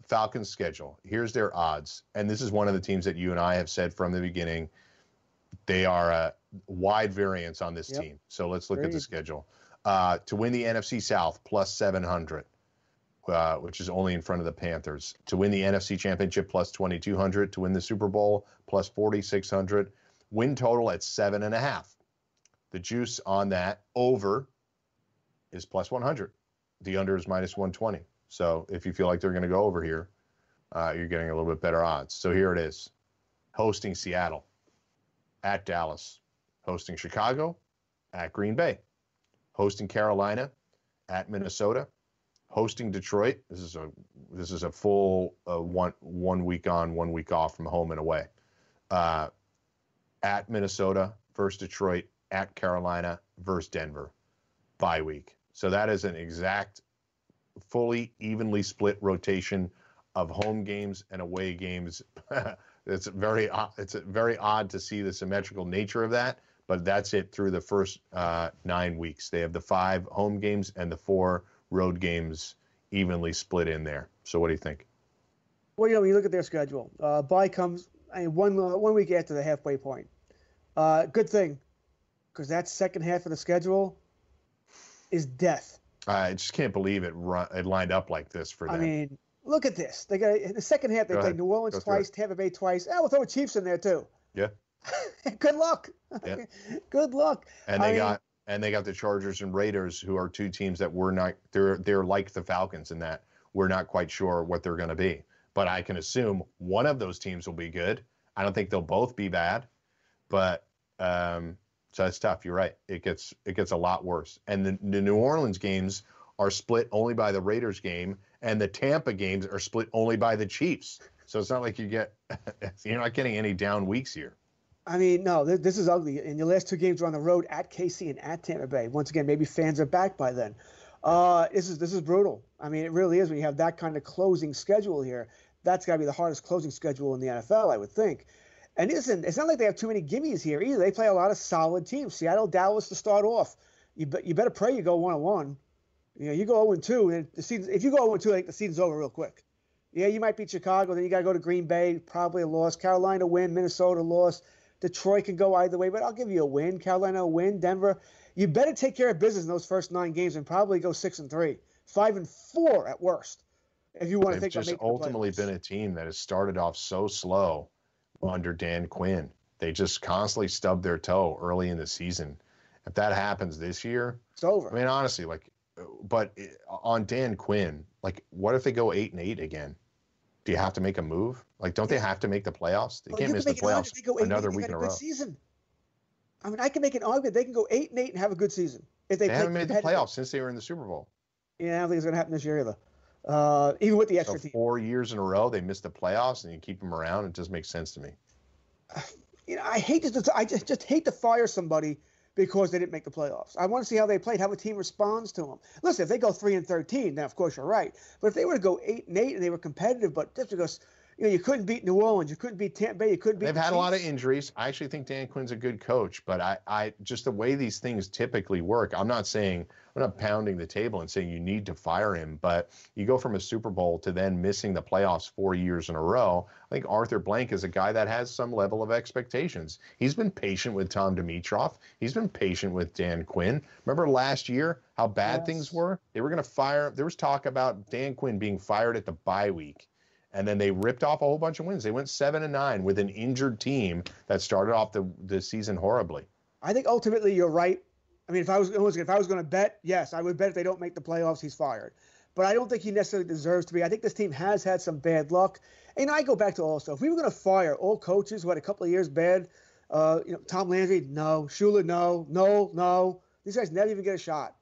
Falcons' schedule, here's their odds. And this is one of the teams that you and I have said from the beginning, they are a wide variance on this team. So let's look at the schedule. To win the NFC South, plus 700. Which is only in front of the Panthers. To win the NFC Championship, plus 2,200. To win the Super Bowl, plus 4,600. Win total at 7.5. The juice on that over is plus 100. The under is minus 120. So if you feel like they're going to go over here, you're getting a little bit better odds. So here it is. Hosting Seattle, at Dallas. Hosting Chicago, at Green Bay. Hosting Carolina, at Minnesota. Hosting Detroit, this is a full one week on, 1 week off from home and away. At Minnesota versus Detroit, at Carolina versus Denver, bye week. So that is an exact, fully evenly split rotation of home games and away games. It's very odd to see the symmetrical nature of that, but that's it through the first 9 weeks. They have the 5 home games and the 4 road games evenly split in there. So what do you think? Well, you know, when you look at their schedule, bye comes one week after the halfway point. Good thing, because that second half of the schedule is death. I just can't believe it lined up like this for them. I mean, look at this. They got in the second half. They play New Orleans twice, Tampa Bay twice. Oh, we'll throw the Chiefs in there too. Yeah. Good luck. Yeah. Good luck. And they got the Chargers and Raiders, who are two teams that we're not – they're like the Falcons in that we're not quite sure what they're going to be. But I can assume one of those teams will be good. I don't think they'll both be bad. But so it's tough. You're right. It gets a lot worse. And the New Orleans games are split only by the Raiders game, and the Tampa games are split only by the Chiefs. So it's not like you're not getting any down weeks here. I mean, no, this is ugly. And your last 2 games are on the road, at KC and at Tampa Bay. Once again, maybe fans are back by then. This is brutal. I mean, it really is when you have that kind of closing schedule here. That's got to be the hardest closing schedule in the NFL, I would think. And listen, it's not like they have too many gimmies here either. They play a lot of solid teams. Seattle, Dallas to start off. You better pray you go 1-1. You know, you go 0-2, and if you go 0-2, I think the season's over real quick. Yeah, you might beat Chicago, then you got to go to Green Bay, probably a loss. Carolina win, Minnesota loss. Detroit can go either way, but I'll give you a win. Carolina a win. Denver, you better take care of business in those first 9 games and probably go 6-3, 5-4 at worst, if you want to think about making the playoffs. They've just ultimately been a team that has started off so slow under Dan Quinn. They just constantly stubbed their toe early in the season. If that happens this year, it's over. I mean, honestly, on Dan Quinn, what if they go 8-8 again? Do you have to make a move? Don't they have to make the playoffs? They can't miss the playoffs another week in a row. Season. I mean, I can make an argument they can go 8-8 and have a good season if they haven't made the playoffs since they were in the Super Bowl. Yeah, I don't think it's going to happen this year either. Even with the extra team, 4 years in a row they missed the playoffs, and you keep them around. It doesn't make sense to me. I hate to fire somebody because they didn't make the playoffs. I want to see how they played, how a team responds to them. Listen, if they go 3-13, then of course you're right. But if they were to go 8-8 and they were competitive, but just because you couldn't beat New Orleans, you couldn't beat Tampa Bay, you couldn't beat the Chiefs. They've had a lot of injuries. I actually think Dan Quinn's a good coach, but I just the way these things typically work, I'm not pounding the table and saying you need to fire him, but you go from a Super Bowl to then missing the playoffs 4 years in a row. I think Arthur Blank is a guy that has some level of expectations. He's been patient with Tom Dimitroff. He's been patient with Dan Quinn. Remember last year how bad things were? They were going to fire. There was talk about Dan Quinn being fired at the bye week. And then they ripped off a whole bunch of wins. They went 7-9 with an injured team that started off the season horribly. I think ultimately you're right. I mean, if I was going to bet, yes, I would bet if they don't make the playoffs, he's fired. But I don't think he necessarily deserves to be. I think this team has had some bad luck. And I go back to also, if we were going to fire all coaches who had a couple of years bad, Tom Landry, no. Shula, no. These guys never even get a shot.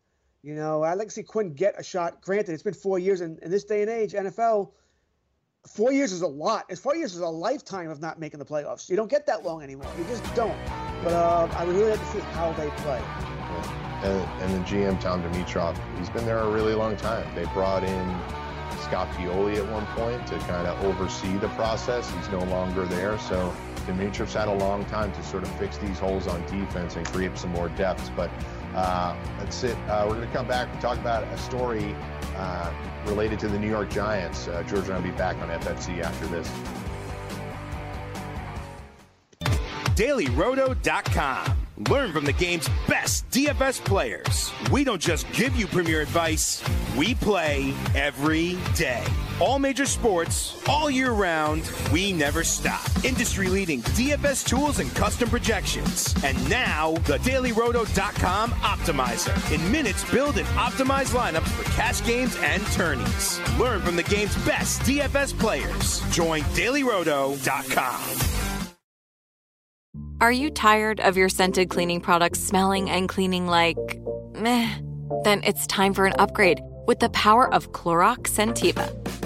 I'd like to see Quinn get a shot. Granted, it's been 4 years, and in this day and age, NFL, 4 years is a lot. 4 years is a lifetime of not making the playoffs. You don't get that long anymore. You just don't. But I would really like to see how they play. And the GM, Tom Dimitroff, he's been there a really long time. They brought in Scott Pioli at one point to kind of oversee the process. He's no longer there. So Dimitroff's had a long time to sort of fix these holes on defense and create some more depth. But that's it. We're going to come back and talk about a story related to the New York Giants. George and I will be back on FFC after this. DailyRoto.com. Learn from the game's best DFS players. We don't just give you premier advice. We play every day. All major sports, all year round, we never stop. Industry-leading DFS tools and custom projections. And now, the DailyRoto.com Optimizer. In minutes, build and optimize lineups for cash games and tourneys. Learn from the game's best DFS players. Join DailyRoto.com. Are you tired of your scented cleaning products smelling and cleaning like meh? Then it's time for an upgrade with the power of Clorox Scentiva.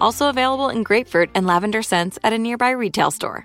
Also available in grapefruit and lavender scents at a nearby retail store.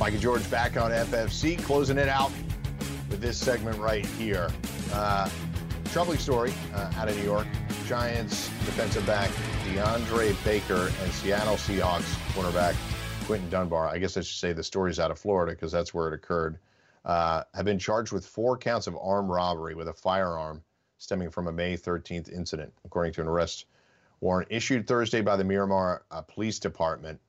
Mike and George back on FFC, closing it out with this segment right here. Troubling story out of New York. Giants defensive back DeAndre Baker and Seattle Seahawks cornerback Quentin Dunbar. I guess I should say the story's out of Florida because that's where it occurred. Have been charged with 4 counts of armed robbery with a firearm stemming from a May 13th incident, according to an arrest warrant issued Thursday by the Miramar Police Department.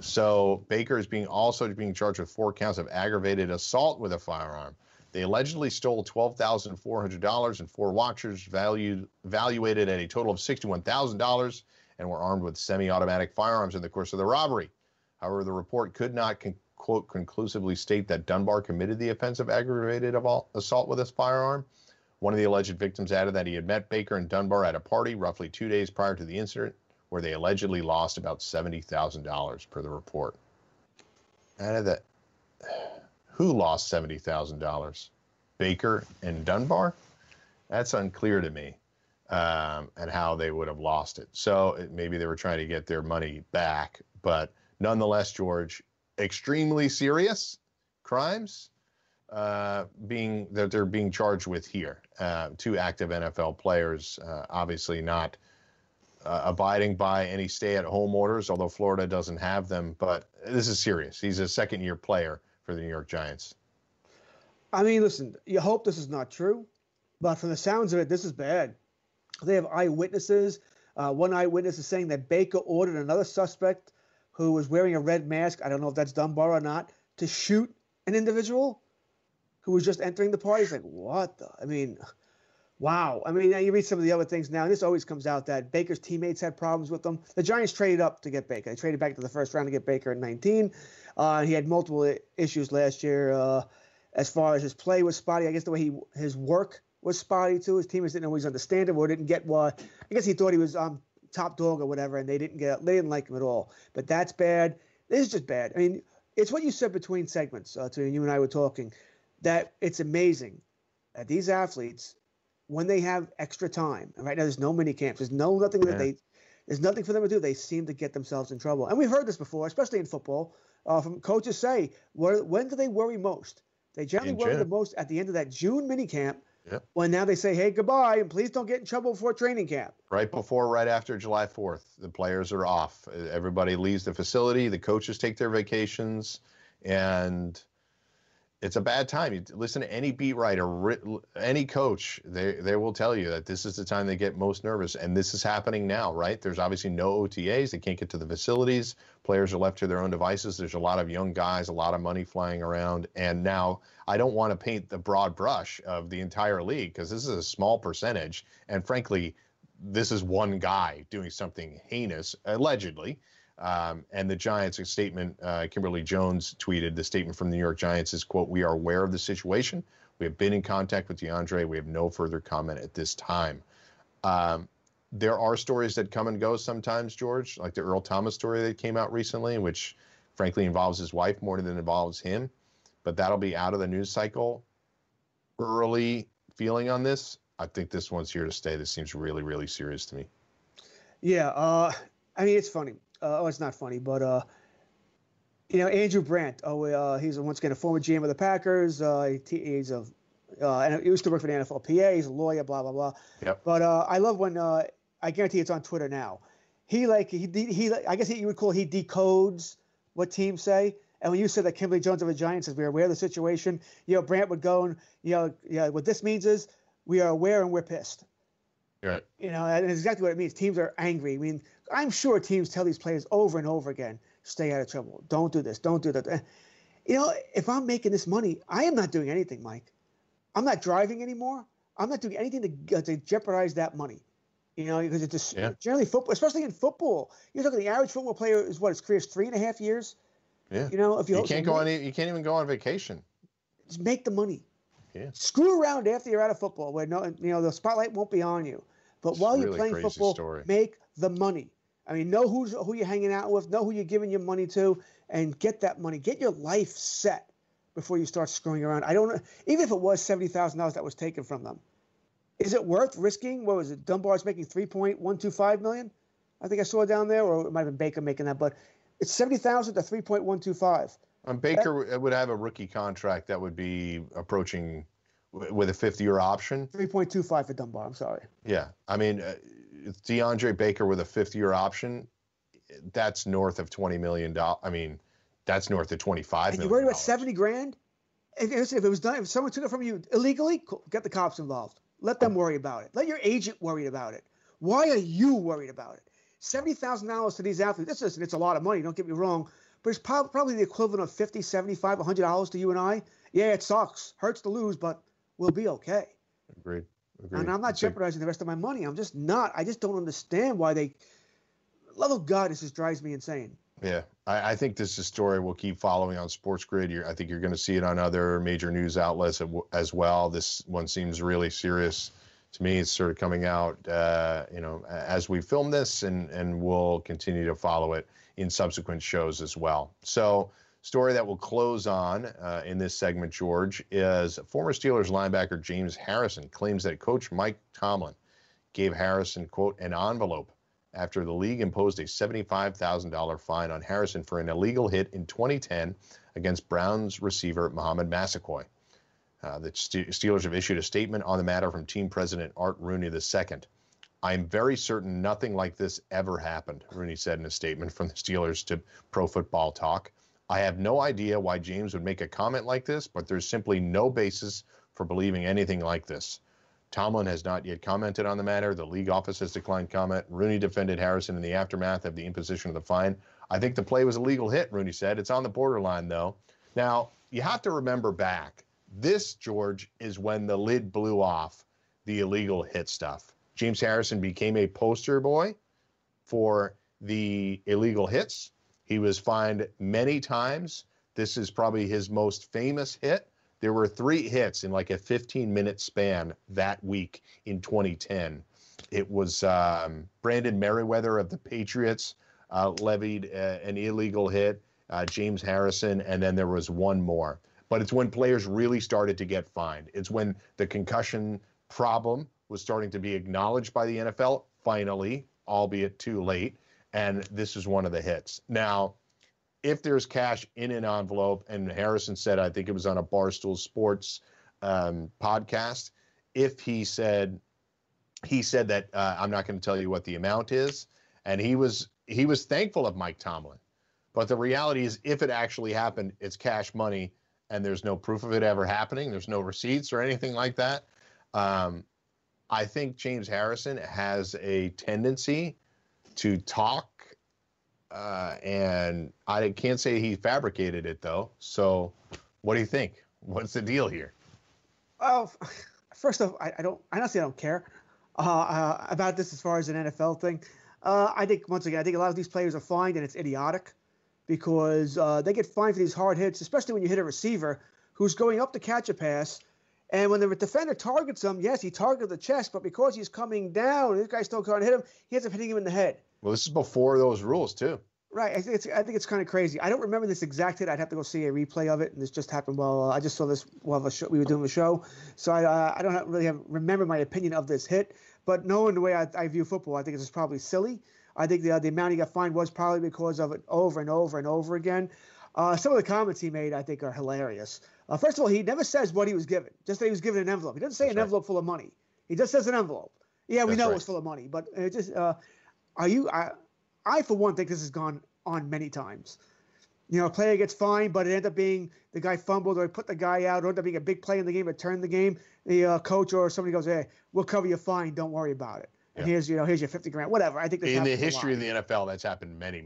So Baker is also being charged with 4 counts of aggravated assault with a firearm. They allegedly stole $12,400 and 4 watchers valued at a total of $61,000 and were armed with semi-automatic firearms in the course of the robbery. However, the report could not conclusively state that Dunbar committed the offense of aggravated assault with a firearm. One of the alleged victims added that he had met Baker and Dunbar at a party roughly 2 days prior to the incident, where they allegedly lost about $70,000 per the report. Who lost $70,000? Baker and Dunbar? That's unclear to me, and how they would have lost it. So maybe they were trying to get their money back. But nonetheless, George, extremely serious crimes they're being charged with here. 2 active NFL players, obviously not abiding by any stay-at-home orders, although Florida doesn't have them. But this is serious. He's a second-year player for the New York Giants. I mean, listen, you hope this is not true, but from the sounds of it, this is bad. They have eyewitnesses. One eyewitness is saying that Baker ordered another suspect who was wearing a red mask, I don't know if that's Dunbar or not, to shoot an individual who was just entering the party. It's like, what the? I mean, wow. I mean, you read some of the other things now, and this always comes out that Baker's teammates had problems with them. The Giants traded up to get Baker. They traded back to the first round to get Baker in 19. He had multiple issues last year as far as his play was spotty. I guess the way his work was spotty, too. His teammates didn't always understand him or didn't get what. I guess he thought he was top dog or whatever, and they didn't like him at all. But that's bad. This is just bad. I mean, it's what you said between segments, Tony, you and I were talking, that it's amazing that these athletes, when they have extra time, and right now there's no mini camps, there's nothing that they – there's nothing for them to do. They seem to get themselves in trouble. And we've heard this before, especially in football. From coaches say, when do they worry most? They generally worry the most at the end of that June minicamp. Yep. Well, now they say, hey, goodbye, and please don't get in trouble before training camp. Right after July 4th, the players are off. Everybody leaves the facility. The coaches take their vacations, and it's a bad time. You listen to any beat writer, any coach, they will tell you that this is the time they get most nervous, and this is happening now, right? There's obviously no OTAs. They can't get to the facilities. Players are left to their own devices. There's a lot of young guys, a lot of money flying around, and now I don't want to paint the broad brush of the entire league because this is a small percentage, and frankly, this is one guy doing something heinous, allegedly. And the Giants' statement, Kimberly Jones tweeted, the statement from the New York Giants is, quote, "We are aware of the situation. We have been in contact with DeAndre. We have no further comment at this time." There are stories that come and go sometimes, George, like the Earl Thomas story that came out recently, which frankly involves his wife more than it involves him. But that'll be out of the news cycle. Early feeling on this, I think this one's here to stay. This seems really, really serious to me. Yeah, I mean, it's funny. It's not funny, but, Andrew Brandt, he's once again a former GM of the Packers. He used to work for the NFLPA. He's a lawyer, blah, blah, blah. Yep. But I love when I guarantee it's on Twitter now. He decodes what teams say. And when you said that Kimberly Jones of the Giants says, "We are aware of the situation," Brandt would go and, what this means is we are aware and we're pissed. Right. And that's exactly what it means. Teams are angry. I mean, I'm sure teams tell these players over and over again, stay out of trouble. Don't do this. Don't do that. If I'm making this money, I am not doing anything, Mike. I'm not driving anymore. I'm not doing anything to jeopardize that money. Because it's just generally football, especially in football. You're talking the average football player is his career is 3.5 years. Yeah. If you can't go on, you can't even go on vacation. Just make the money. Yeah. Screw around after you're out of football, where the spotlight won't be on you. But it's while you're playing football, make the money. I mean, know who you're hanging out with, know who you're giving your money to, and get that money. Get your life set before you start screwing around. I don't know. Even if it was $70,000 that was taken from them, is it worth risking? What was it? Dunbar's making $3.125 million. I think I saw it down there, or it might have been Baker making that. But it's $70,000 to $3.125. Baker would have a rookie contract that would be approaching with a 50-year option. 3.25 for Dunbar, I'm sorry. Yeah. I mean, DeAndre Baker with a 50-year option, that's north of $20 million. I mean, that's north of $25 million. And you're worried about $70,000? If it was done, if someone took it from you illegally, get the cops involved. Let them worry about it. Let your agent worry about it. Why are you worried about it? $70,000 to these athletes. This isn't, it's a lot of money, don't get me wrong, but it's probably the equivalent of $50, $75, $100 to you and I. Yeah, it sucks. Hurts to lose, but we'll be okay. Agreed. And I'm not jeopardizing the rest of my money. I'm just not. I just don't understand why they – love of God, this just drives me insane. Yeah, I think this is a story we'll keep following on Sports Grid. I think you're going to see it on other major news outlets as well. This one seems really serious to me. It's sort of coming out, as we film this, and we'll continue to follow it in subsequent shows as well. So story that we'll close on in this segment, George, is former Steelers linebacker James Harrison claims that Coach Mike Tomlin gave Harrison, quote, an envelope after the league imposed a $75,000 fine on Harrison for an illegal hit in 2010 against Browns receiver Muhammad Massaquoi. The Steelers have issued a statement on the matter from team president Art Rooney II. I am very certain nothing like this ever happened, Rooney said in a statement from the Steelers to Pro Football Talk. I have no idea why James would make a comment like this, but there's simply no basis for believing anything like this. Tomlin has not yet commented on the matter. The league office has declined comment. Rooney defended Harrison in the aftermath of the imposition of the fine. I think the play was a legal hit, Rooney said. It's on the borderline, though. Now, you have to remember back. This, George, is when the lid blew off the illegal hit stuff. James Harrison became a poster boy for the illegal hits. He was fined many times. This is probably his most famous hit. There were 3 hits in like a 15-minute span that week in 2010. It was Brandon Merriweather of the Patriots levied an illegal hit, James Harrison, and then there was one more. But it's when players really started to get fined. It's when the concussion problem was starting to be acknowledged by the NFL, finally, albeit too late, and this is one of the hits. Now, if there's cash in an envelope, and Harrison said, I think it was on a Barstool Sports podcast, if he said that I'm not going to tell you what the amount is, and he was thankful of Mike Tomlin. But the reality is, if it actually happened, it's cash money, and there's no proof of it ever happening. There's no receipts or anything like that. I think James Harrison has a tendency to talk, and I can't say he fabricated it, though. So what do you think? What's the deal here? Well, first off, I honestly don't care about this as far as an NFL thing. I think a lot of these players are fined, and it's idiotic because they get fined for these hard hits, especially when you hit a receiver who's going up to catch a pass. And when the defender targets him, yes, he targeted the chest, but because he's coming down, this guy still can't hit him, he ends up hitting him in the head. Well, this is before those rules, too. Right. I think it's kind of crazy. I don't remember this exact hit. I'd have to go see a replay of it, and this just happened while I just saw this while we were doing the show. So I don't really remember my opinion of this hit. But knowing the way I view football, I think it's just probably silly. I think the amount he got fined was probably because of it over and over and over again. Some of the comments he made, I think, are hilarious. First of all, he never says what he was given, just that he was given an envelope. He doesn't say envelope full of money. He just says an envelope. Yeah, we know it was full of money, but it just I, for one, think this has gone on many times. You know, a player gets fined, but it ended up being the guy fumbled or he put the guy out or ended up being a big play in the game or turned the game. The coach or somebody goes, hey, we'll cover your fine. Don't worry about it. And here's your $50,000, whatever. I think in the history of the NFL, that's happened many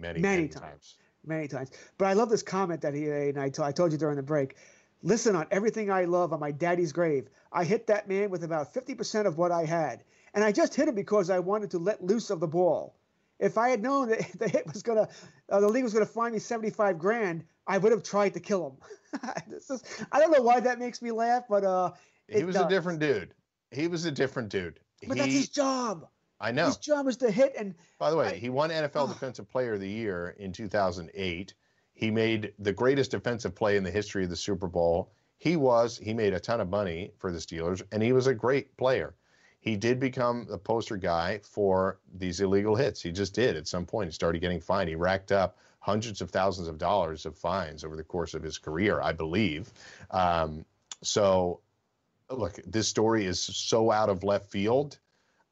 times. Many times. But I love this comment that he made, and I told you during the break. Listen, on everything I love on my daddy's grave, I hit that man with about 50% of what I had. And I just hit him because I wanted to let loose of the ball. If I had known that the hit was going to, the league was going to fine me $75,000, I would have tried to kill him. I don't know why that makes me laugh, but He was a different dude. But that's his job. I know. His job is to hit. And by the way, he won NFL Defensive Player of the Year in 2008. He made the greatest defensive play in the history of the Super Bowl. He made a ton of money for the Steelers, and he was a great player. He did become the poster guy for these illegal hits. He just did at some point. He started getting fined. He racked up hundreds of thousands of dollars of fines over the course of his career, I believe. So, look, this story is so out of left field.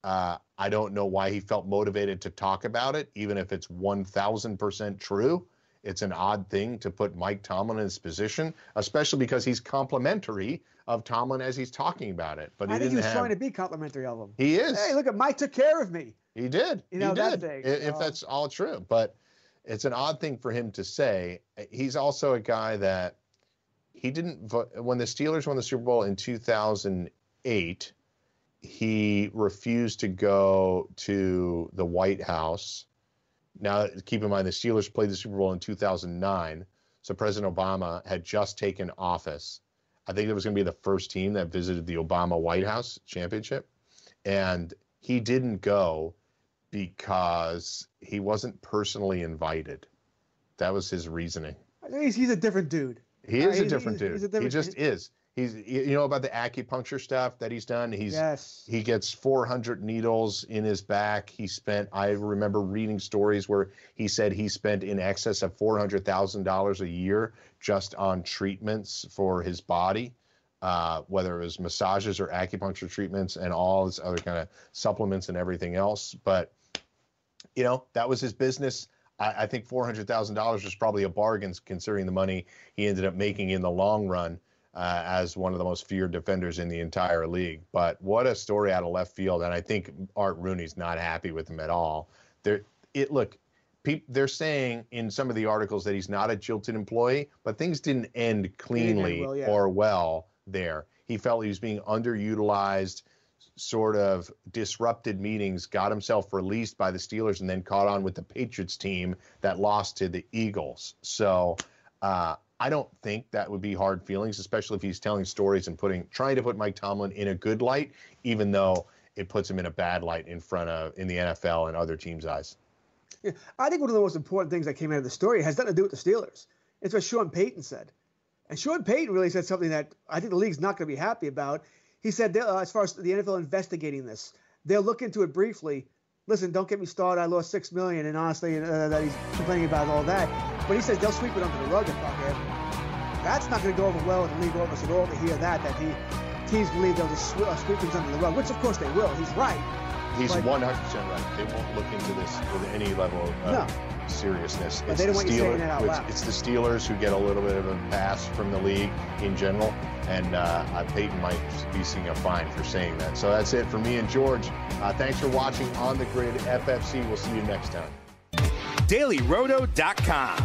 I don't know why he felt motivated to talk about it, even if it's 1,000% true. It's an odd thing to put Mike Tomlin in his position, especially because he's complimentary of Tomlin as he's talking about it. But I think he was trying to be complimentary of him. He is. Hey, look, Mike took care of me. He did. If that's all true. But it's an odd thing for him to say. He's also a guy that he didn't vote. When the Steelers won the Super Bowl in 2008, he refused to go to the White House. Now, keep in mind, the Steelers played the Super Bowl in 2009, so President Obama had just taken office. I think it was going to be the first team that visited the Obama White House championship, and he didn't go because he wasn't personally invited. That was his reasoning. He's a different dude. He is a different dude. He's, you know, about the acupuncture stuff that he's done. He gets 400 needles in his back. I remember reading stories where he said he spent in excess of $400,000 a year just on treatments for his body, whether it was massages or acupuncture treatments and all this other kind of supplements and everything else. But, you know, that was his business. I think $400,000 was probably a bargain considering the money he ended up making in the long run. As one of the most feared defenders in the entire league. But what a story out of left field. And I think Art Rooney's not happy with him at all. They're saying in some of the articles that he's not a jilted employee, but things didn't end cleanly or well there. He felt he was being underutilized, sort of disrupted meetings, got himself released by the Steelers, and then caught on with the Patriots team that lost to the Eagles. So, I don't think that would be hard feelings, especially if he's telling stories and trying to put Mike Tomlin in a good light, even though it puts him in a bad light in the NFL and other teams' eyes. Yeah, I think one of the most important things that came out of the story has nothing to do with the Steelers. It's what Sean Payton said. And Sean Payton really said something that I think the league's not going to be happy about. He said, as far as the NFL investigating this, they'll look into it briefly. Listen, don't get me started. I lost $6 million, and honestly, that he's complaining about all that. But he says they'll sweep it under the rug and fuck him. That's not going to go over well with the league office at all to hear that teams believe they'll just sweep things under the rug, which of course they will. He's right. He's 100% right. They won't look into this with any level of seriousness. But they don't want you saying that out loud. It's the Steelers who get a little bit of a pass from the league in general, and Peyton might be seeing a fine for saying that. So that's it for me and George. Thanks for watching On the Grid FFC. We'll see you next time. DailyRoto.com.